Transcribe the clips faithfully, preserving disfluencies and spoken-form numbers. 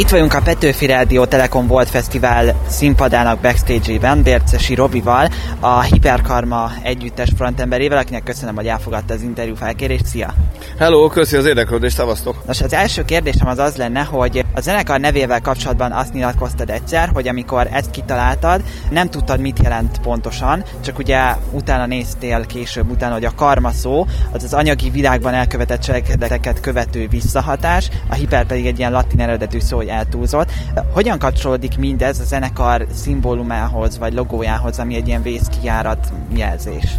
Itt vagyunk a Petőfi Radió Telecom Volt Fesztivál színpadának backstage-ében, Bércesi Robival, a Hiperkarma együttes frontemberével, akinek köszönöm, hogy elfogadta az interjú felkérést. Szia! Hello, köszi az érdeklődést, szevasztok! Nos, az első kérdésem az az lenne, hogy a zenekar nevével kapcsolatban azt nyilatkoztad egyszer, hogy amikor ezt kitaláltad, nem tudtad, mit jelent pontosan, csak ugye utána néztél később utána, hogy a karma szó, az az anyagi világban elkövetett cselekedeteket követő visszahatás, a hiper pedig egy ilyen latin eredetű szó, hogy eltúlzott. Hogyan kapcsolódik mindez a zenekar szimbólumához, vagy logójához, ami egy ilyen vészkijárat jelzés?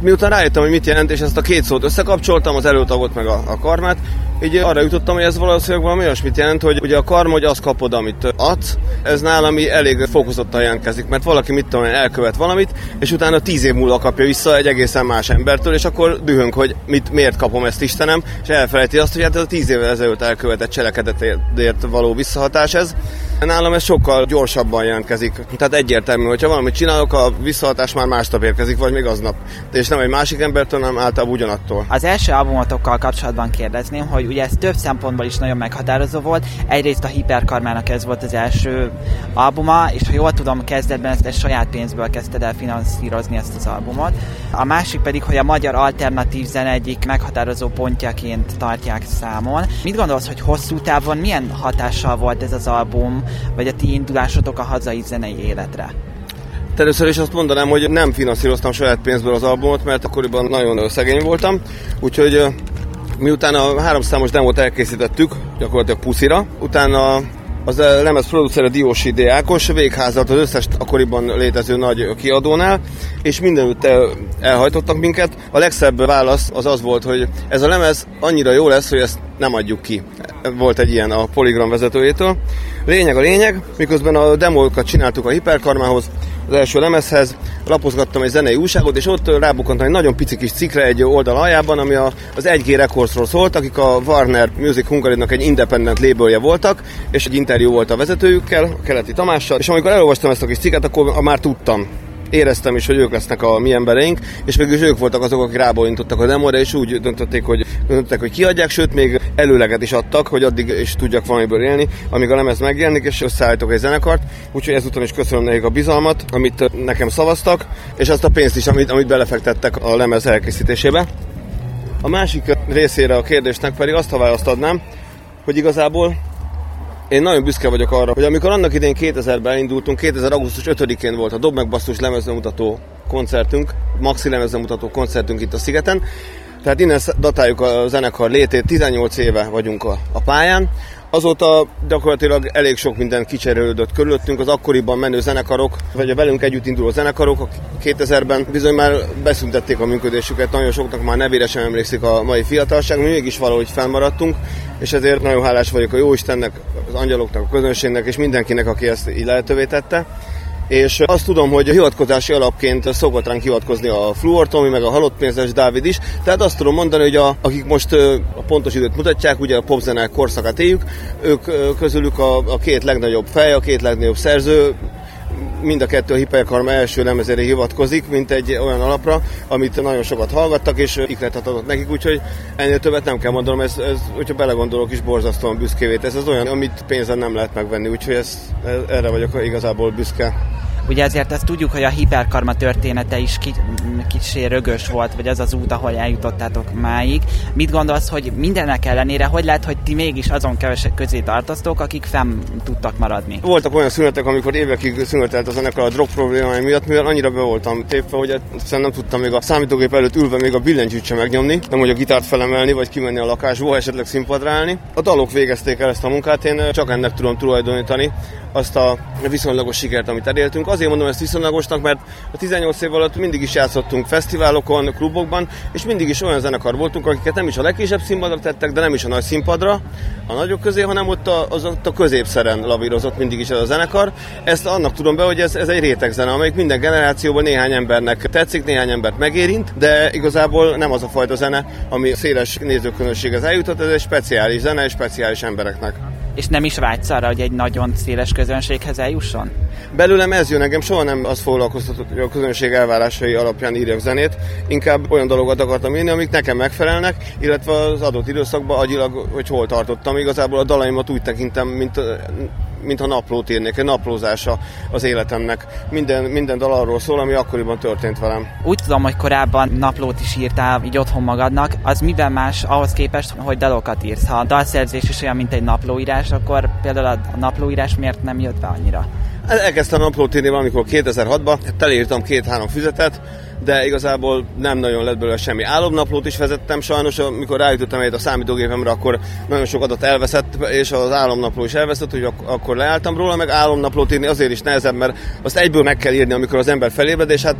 Miután rájöttem, hogy mit jelent, és ezt a két szót összekapcsoltam, az előtagot meg a, a karmát, így arra jutottam, hogy ez valószínűleg valami olyasmit jelent, hogy ugye a karma, hogy azt kapod, amit adsz, ez nálam elég fokozottan jelentkezik, mert valaki mit tudom, elkövet valamit, és utána tíz év múlva kapja vissza egy egészen más embertől, és akkor dühünk, hogy mit, miért kapom ezt, Istenem, és elfelejti azt, hogy hát ez a tíz évvel ezelőtt elkövetett cselekedetért való visszahatás ez. Nálam ez sokkal gyorsabban jelentkezik. Tehát egyértelmű, hogyha valamit csinálok, a visszahatás már másnap érkezik, vagy még aznap. És nem egy másik embertől, hanem általában ugyanattól. Az első albumotokkal kapcsolatban kérdezném, hogy ugye ez több szempontból is nagyon meghatározó volt. Egyrészt a Hiperkarmának ez volt az első albuma, és ha jól tudom, kezdetben ezt egy saját pénzből kezdted el finanszírozni ezt az albumot. A másik pedig, hogy a magyar alternatív zene egyik meghatározó pontjaként tartják számon. Mit gondolsz, hogy hosszú távon milyen hatással volt ez az album, vagy a ti indulásotok a hazai zenei életre? Először is azt mondanám, hogy nem finanszíroztam saját pénzből az albumot, mert akkoriban nagyon szegény voltam, úgyhogy miután a háromszámos demót elkészítettük, gyakorlatilag puszira, utána az lemez producere Diósi D. Ákos végházalt az összes akkoriban létező nagy kiadónál, és mindenütt elhajtottak minket. A legszebb válasz az az volt, hogy ez a lemez annyira jó lesz, hogy ezt nem adjuk ki. Volt egy ilyen a Polygram vezetőjétől. Lényeg a lényeg, miközben a demókat csináltuk a Hiperkarmához, az első lemezhez, lapozgattam egy zenei újságot, és ott rábukkantam egy nagyon pici kis cikkre egy oldal aljában, ami az egy gé Recordsról szólt, akik a Warner Music Hungarynak egy independent labelje voltak, és egy interjú volt a vezetőjükkel, a Keleti Tamással, és amikor elolvastam ezt a kis cikket, akkor már tudtam. Éreztem is, hogy ők lesznek a mi embereink, és mégis ők voltak azok, akik rábólintottak a demóra, és úgy döntötték, hogy, döntöttek, hogy kiadják, sőt, még előleget is adtak, hogy addig is tudjak valamiből élni, amíg a lemez megjelenik, és összeállítok egy zenekart. Úgyhogy ezúton is köszönöm nekik a bizalmat, amit nekem szavaztak, és azt a pénzt is, amit, amit belefektettek a lemez elkészítésébe. A másik részére a kérdésnek pedig azt a választ adnám, hogy igazából én nagyon büszke vagyok arra, hogy amikor annak idén kétezerben elindultunk, kétezer augusztus ötödikén volt a Dob meg Basszus lemezbemutató koncertünk, maxi lemezbemutató koncertünk itt a Szigeten. Tehát innen datáljuk a zenekar létét, tizennyolc éve vagyunk a, a pályán. Azóta gyakorlatilag elég sok minden kicserélődött körülöttünk, az akkoriban menő zenekarok, vagy a velünk együtt induló zenekarok a kétezerben bizony már beszüntették a működésüket, nagyon soknak már nevére sem emlékszik a mai fiatalság, mi mégis valahogy fennmaradtunk, és ezért nagyon hálás vagyok a Jóistennek, az angyaloknak, a közönségnek, és mindenkinek, aki ezt így lehetővé tette. És azt tudom, hogy a hivatkozási alapként szokott ránk hivatkozni a Fluor Tomi, meg a Halott Pénzes Dávid is. Tehát azt tudom mondani, hogy a, akik most a pontos időt mutatják, ugye a popzenák korszakát éljük, ők közülük a, a két legnagyobb fej, a két legnagyobb szerző, mind a kettő a Hiperkarma első lemezére hivatkozik, mint egy olyan alapra, amit nagyon sokat hallgattak, és ikletet adott nekik, úgyhogy ennél többet nem kell mondanom, ez, ez, hogyha belegondolok is, borzasztóan büszkévé. Ez az olyan, amit pénzen nem lehet megvenni, úgyhogy ez, erre vagyok igazából büszke. Ugye azért ezt tudjuk, hogy a Hiperkarma története is kicsi rögös volt, vagy az az út, ahol eljutottátok máig. Mit gondolsz, hogy mindennek ellenére, hogy lehet, hogy ti mégis azon kevesek közé tartoztok, akik fenn tudtak maradni? Voltak olyan szünetek, amikor évekig szünetelt a zenekar a drog problémája miatt, mivel annyira be voltam tépve, hogy egyszerűen nem tudtam még a számítógép előtt ülve még a billentyűt sem megnyomni, nem hogy a gitárt felemelni, vagy kimenni a lakásból, esetleg színpadra állni. A dalok végezték el ezt a munkát, én csak ennek tudom tulajdonítani azt a viszonylagos sikert, amit elértünk. Azért mondom ezt viszonylagosnak, mert a tizennyolc év alatt mindig is játszottunk fesztiválokon, klubokban, és mindig is olyan zenekar voltunk, akiket nem is a legkisebb színpadra tettek, de nem is a nagy színpadra, a nagyok közé, hanem ott a, az ott a középszeren lavírozott mindig is ez a zenekar. Ezt annak tudom be, hogy ez, ez egy rétegzene, amelyik minden generációban néhány embernek tetszik, néhány embert megérint, de igazából nem az a fajta zene, ami széles nézőközönséghez eljutott, ez egy speciális zene, és speciális embereknek. És nem is vágysz arra, hogy egy nagyon széles közönséghez eljusson? Belőlem ez jön, engem soha nem az foglalkoztatott, hogy a közönség elvárásai alapján írjak zenét. Inkább olyan dolgokat akartam írni, amik nekem megfelelnek, illetve az adott időszakban agyilag, hogy hol tartottam. Igazából a dalaimat úgy tekintem, mint, mint a naplót írnék, egy naplózása az életemnek. Minden, minden dal arról szól, ami akkoriban történt velem. Úgy tudom, hogy korábban naplót is írtál így otthon magadnak. Az miben más ahhoz képest, hogy dalokat írsz? Ha a dalszerzés is olyan, mint egy naplóírás, akkor például a naplóírás miért nem jött be annyira? Elkezdtem naplót írni valamikor kétezer-hatban, teleírtam két-három füzetet, de igazából nem nagyon lett belőle semmi. Álomnaplót is vezettem sajnos, amikor rájutottam egyet a számítógépemre, akkor nagyon sok adat elveszett, és az álomnapló is elveszett, hogy ak- akkor leálltam róla, meg álomnaplót írni azért is nehezebb, mert azt egyből meg kell írni, amikor az ember felébred, és hát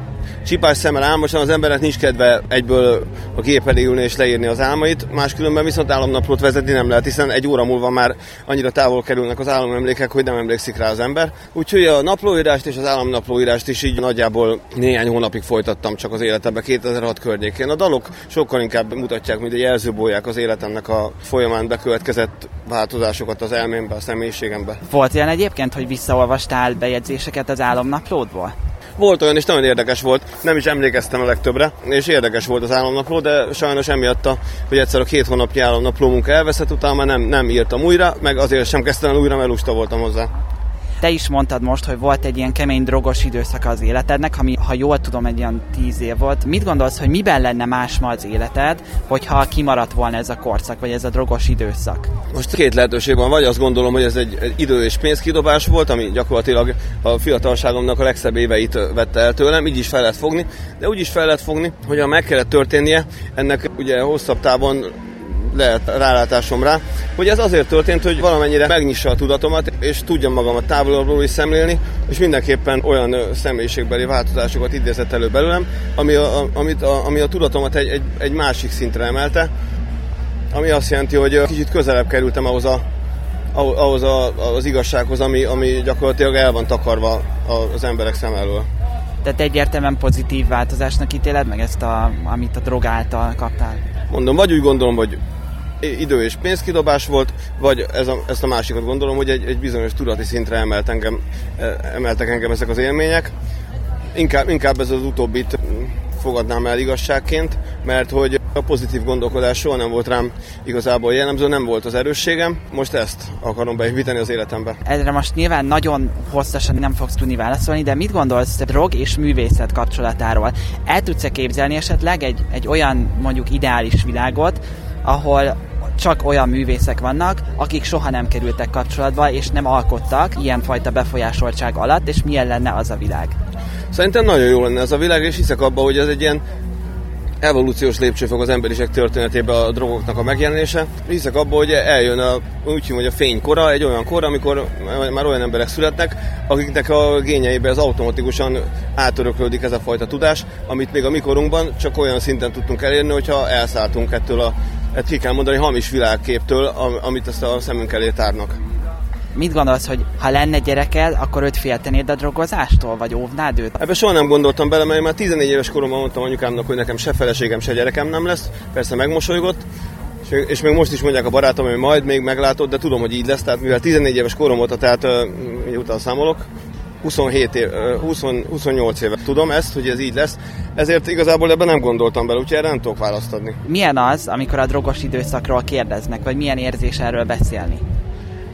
csipás szemmel álmosan az embernek nincs kedve egyből a gép elé ülni és leírni az álmait, máskülönben viszont álomnaplót vezetni nem lehet, hiszen egy óra múlva már annyira távol kerülnek az álomemlékek, hogy nem emlékszik rá az ember. Úgyhogy a naplóírást és az álomnaplóírást is így nagyjából néhány hónapig folytattam csak az életemben kétezer-hat környékén. A dalok sokkal inkább mutatják, mint egy jelzőbólyák az életemnek a folyamán bekövetkezett változásokat az elmémbe, a személyiségembe. Volt ilyen egyébként, hogy visszaolvastál bejegyzéseket az álomnaplódból? Volt olyan, és nagyon érdekes volt, nem is emlékeztem a legtöbbre, és érdekes volt az álomnapló, de sajnos emiatt, a, hogy egyszer a két hónapnyi álomnapló munka elveszett, utána már nem, nem írtam újra, meg azért sem kezdtem el újra, mert lusta voltam hozzá. Te is mondtad most, hogy volt egy ilyen kemény drogos időszaka az életednek, ami, ha jól tudom, egy ilyen tíz év volt. Mit gondolsz, hogy miben lenne más ma az életed, hogyha kimaradt volna ez a korszak, vagy ez a drogos időszak? Most két lehetőség van, vagy azt gondolom, hogy ez egy, egy idő- és pénzkidobás volt, ami gyakorlatilag a fiatalságomnak a legszebb éveit vette el tőlem, így is fel lehet fogni, de úgy is fel lehet fogni, hogy ha meg kellett történnie, ennek ugye hosszabb távon lehet rálátásomra, hogy ez azért történt, hogy valamennyire megnyissa a tudatomat, és tudjam magamat távolról is szemlélni, és mindenképpen olyan személyiségbeli változásokat idézett elő belőlem, ami a, amit a, ami a tudatomat egy, egy, egy másik szintre emelte, ami azt jelenti, hogy kicsit közelebb kerültem ahhoz, a, ahhoz a, az igazsághoz, ami, ami gyakorlatilag el van takarva az emberek szem elől. Tehát egyértelműen pozitív változásnak ítéled meg ezt, a, amit a drog által kaptál? Mondom, vagy úgy gondolom, hogy idő- és pénzkidobás volt, vagy ez a, ezt a másikat gondolom, hogy egy, egy bizonyos tudati szintre emelt engem, emeltek engem ezek az élmények. Inkább, inkább ez az utóbbit fogadnám el igazságként, mert hogy a pozitív gondolkodás soha nem volt rám igazából jellemző, nem volt az erősségem, most ezt akarom beépíteni az életembe. Erre most nyilván nagyon hosszasan nem fogsz tudni válaszolni, de mit gondolsz a drog és művészet kapcsolatáról? El tudsz-e képzelni esetleg egy, egy olyan mondjuk ideális világot, ahol csak olyan művészek vannak, akik soha nem kerültek kapcsolatba, és nem alkottak ilyenfajta befolyásoltság alatt, és milyen lenne az a világ? Szerintem nagyon jó lenne ez a világ, és hiszek abban, hogy ez egy ilyen evolúciós lépcsőfok az emberiség történetében a drogoknak a megjelenése. Hiszek abban, hogy eljön a, úgy hívom, hogy a fénykora, egy olyan kor, amikor már olyan emberek születnek, akiknek a génjeiben ez automatikusan átöröklődik ez a fajta tudás, amit még a mikorunkban csak olyan szinten tudtunk elérni, hogyha elszálltunk ettől a, ezt ki kell mondani, hamis világképtől, amit ezt a szemünk elé tárnak. Mit gondolsz, hogy ha lenne gyereked, akkor őt féltenéd a drogozástól, vagy óvnád őt? Ebben soha nem gondoltam bele, mert már tizennégy éves koromban mondtam anyukámnak, hogy nekem se feleségem, se gyerekem nem lesz. Persze megmosolygott, és még most is mondják a barátom, hogy majd még meglátod, de tudom, hogy így lesz. Tehát mivel tizennégy éves korom óta, tehát miután számolok, huszonhét év, húsz, huszonnyolc éve tudom ezt, hogy ez így lesz, ezért igazából ebben nem gondoltam bele, úgyhogy erre nem tudok választ adni. Milyen az, amikor a drogos időszakról kérdeznek, vagy milyen érzés erről beszélni?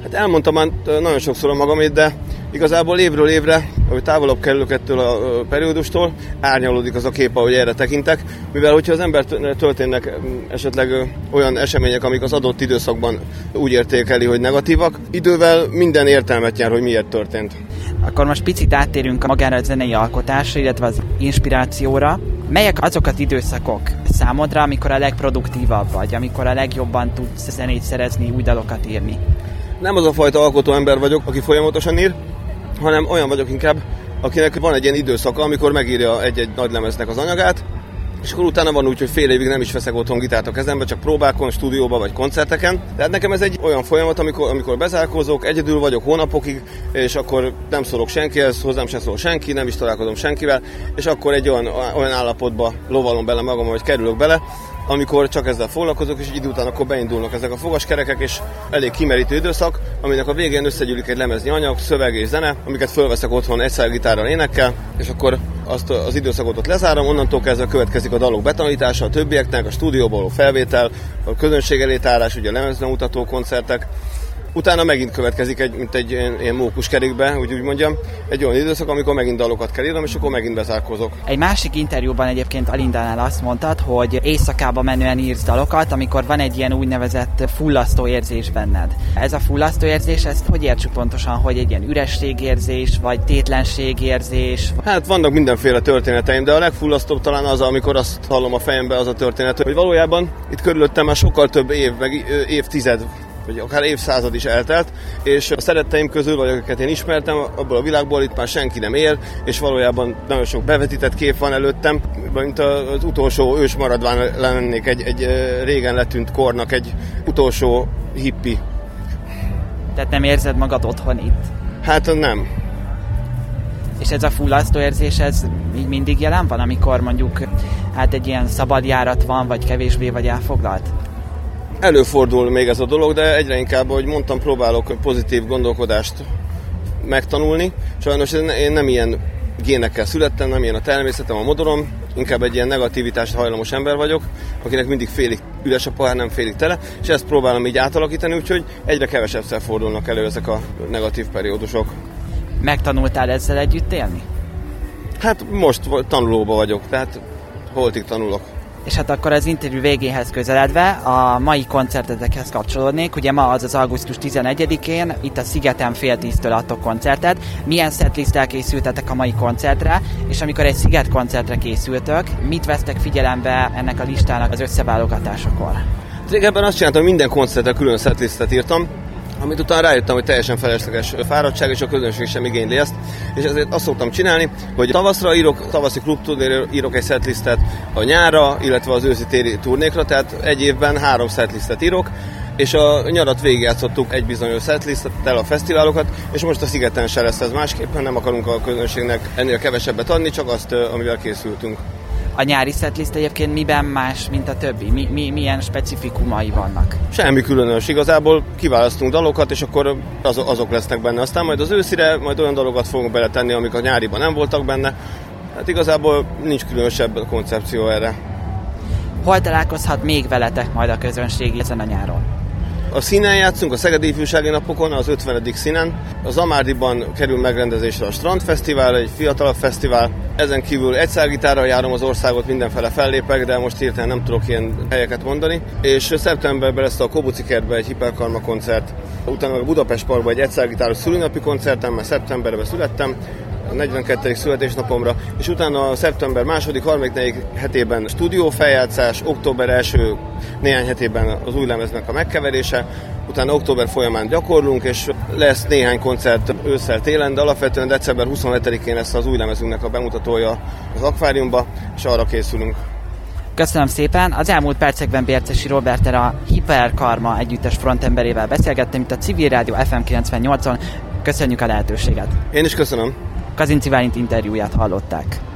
Hát elmondtam már nagyon sokszor a magamét, de igazából évről évre, ahogy távolabb kerülök ettől a periódustól, árnyalódik az a kép, ahogy erre tekintek, mivel hogyha az ember történnek esetleg olyan események, amik az adott időszakban úgy értékeli, hogy negatívak, idővel minden értelmet nyer, hogy miért történt. Akkor most picit áttérünk magára a zenei alkotásra, illetve az inspirációra. Melyek azok az időszakok számodra, amikor a legproduktívabb vagy, amikor a legjobban tudsz zenét szerezni, új dalokat írni? Nem az a fajta alkotó ember vagyok, aki folyamatosan ír, hanem olyan vagyok inkább, akinek van egy ilyen időszaka, amikor megírja egy-egy nagy lemeznek az anyagát, és akkor utána van úgy, hogy fél évig nem is veszek otthon gitárt a kezembe, csak próbákon, stúdióba vagy koncerteken. Tehát nekem ez egy olyan folyamat, amikor, amikor bezárkózok, egyedül vagyok hónapokig, és akkor nem szólok senkihez, hozzám sem szól senki, nem is találkozom senkivel, és akkor egy olyan, olyan állapotba lovalom bele magam, hogy kerülök bele, amikor csak ezzel foglalkozok, és egy idő után akkor beindulnak ezek a fogaskerekek, és elég kimerítő időszak, aminek a végén összegyűlik egy lemeznyi anyag, szöveg és zene, amiket fölveszek otthon egyszergitárral, énekkel, és akkor azt az időszakot ott lezárom, onnantól kezdve következik a dalok betanítása a többieknek, a stúdióból a felvétel, a közönség elétárás, ugye a lemezbemutató koncertek. Utána megint következik egy, mint egy ilyen mókuskerékbe, úgy, úgy mondjam, egy olyan időszak, amikor megint dalokat kell írnom, és akkor megint bezárkózok. Egy másik interjúban egyébként Alindánál azt mondtad, hogy éjszakába menően írsz dalokat, amikor van egy ilyen úgynevezett fullasztó érzés benned. Ez a fullasztó érzés, ezt hogy értsük pontosan, hogy egy ilyen ürességérzés, vagy tétlenségérzés? Hát vannak mindenféle történeteim, de a legfullasztóbb talán az, amikor azt hallom a fejembe, az a történet, hogy valójában itt körülöttem már sokkal több év, meg évtized, vagy akár évszázad is eltelt, és a szeretteim közül, vagy akiket én ismertem, abból a világból itt már senki nem él, és valójában nagyon sok bevetített kép van előttem, mint az utolsó ős maradvány lennék egy, egy régen letűnt kornak, egy utolsó hippi. Tehát nem érzed magad otthon itt? Hát nem. És ez a fullasztó érzés, ez így mindig jelen van, amikor mondjuk hát egy ilyen szabad járat van, vagy kevésbé vagy elfoglalt? Előfordul még ez a dolog, de egyre inkább, ahogy mondtam, próbálok pozitív gondolkodást megtanulni. Sajnos én nem ilyen génekkel születtem, nem ilyen a természetem, a modorom. Inkább egy ilyen negativitást hajlamos ember vagyok, akinek mindig félig üres a pohár, nem félig tele, és ezt próbálom így átalakítani, úgyhogy egyre kevesebbszer fordulnak elő ezek a negatív periódusok. Megtanultál ezzel együtt élni? Hát most tanulóba vagyok, tehát holtig tanulok. És hát akkor az interjú végéhez közeledve a mai koncertetekhez kapcsolódnék. Ugye ma az az augusztus tizenegyedikén, itt a Szigeten fél tíztől adtok koncertet. Milyen setlisttel készültetek a mai koncertre, és amikor egy Sziget koncertre készültök, mit vesztek figyelembe ennek a listának az összeválogatásakor? Régebben azt csináltam, minden koncertre külön setlistet írtam, amit utána rájöttem, hogy teljesen felesleges fáradtság, és a közönség sem igényli ezt. És ezért azt szoktam csinálni, hogy tavaszra írok, tavaszi klubturnéra írok egy setlistet, a nyárra, illetve az őszi téri turnékra, tehát egy évben három setlistet írok, és a nyarat végigjátszottuk egy bizonyos setlistet, el a fesztiválokat, és most a Szigeten se lesz ez másképpen, nem akarunk a közönségnek ennél kevesebbet adni, csak azt, amivel készültünk. A nyári setlist egyébként miben más, mint a többi? Mi, mi, milyen specifikumai vannak? Semmi különös. Igazából kiválasztunk dalokat, és akkor az, azok lesznek benne. Aztán majd az őszire, majd olyan dalokat fogunk beletenni, amik a nyáriban nem voltak benne. Hát igazából nincs különösebb koncepció erre. Hol találkozhat még veletek majd a közönség ezen a nyáron? A színen játszunk, a Szeged Ifjúsági Napokon, az ötvenedik színen. A Zamárdiban kerül megrendezésre a Strand Fesztivál, egy fiatalabb fesztivál. Ezen kívül egyszergitárral járom az országot, mindenfele fellépek, de most hirtelen nem tudok ilyen helyeket mondani. És szeptemberben lesz a Kobucikertben egy Hiperkarma koncert. Utána a Budapest Parkban egy egyszergitáros szülinapi koncertem, mert szeptemberben születtem, a negyvenkettedik születésnapomra, és utána a szeptember második, harmadik, negyedik hetében stúdiófeljátszás, október első néhány hetében az új lemeznek a megkeverése, utána október folyamán gyakorlunk, és lesz néhány koncert ősszel télen, de alapvetően december huszonhetedikén lesz az új lemezünknek a bemutatója az Akváriumba, és arra készülünk. Köszönöm szépen! Az elmúlt percekben Bércesi Róberttel, a Hiperkarma együttes frontemberével beszélgettem itt a Civil Rádió ef em kilencvennyolcon. Köszönjük a lehetőséget! Én is köszönöm! Kazinczy Bálint interjúját hallották.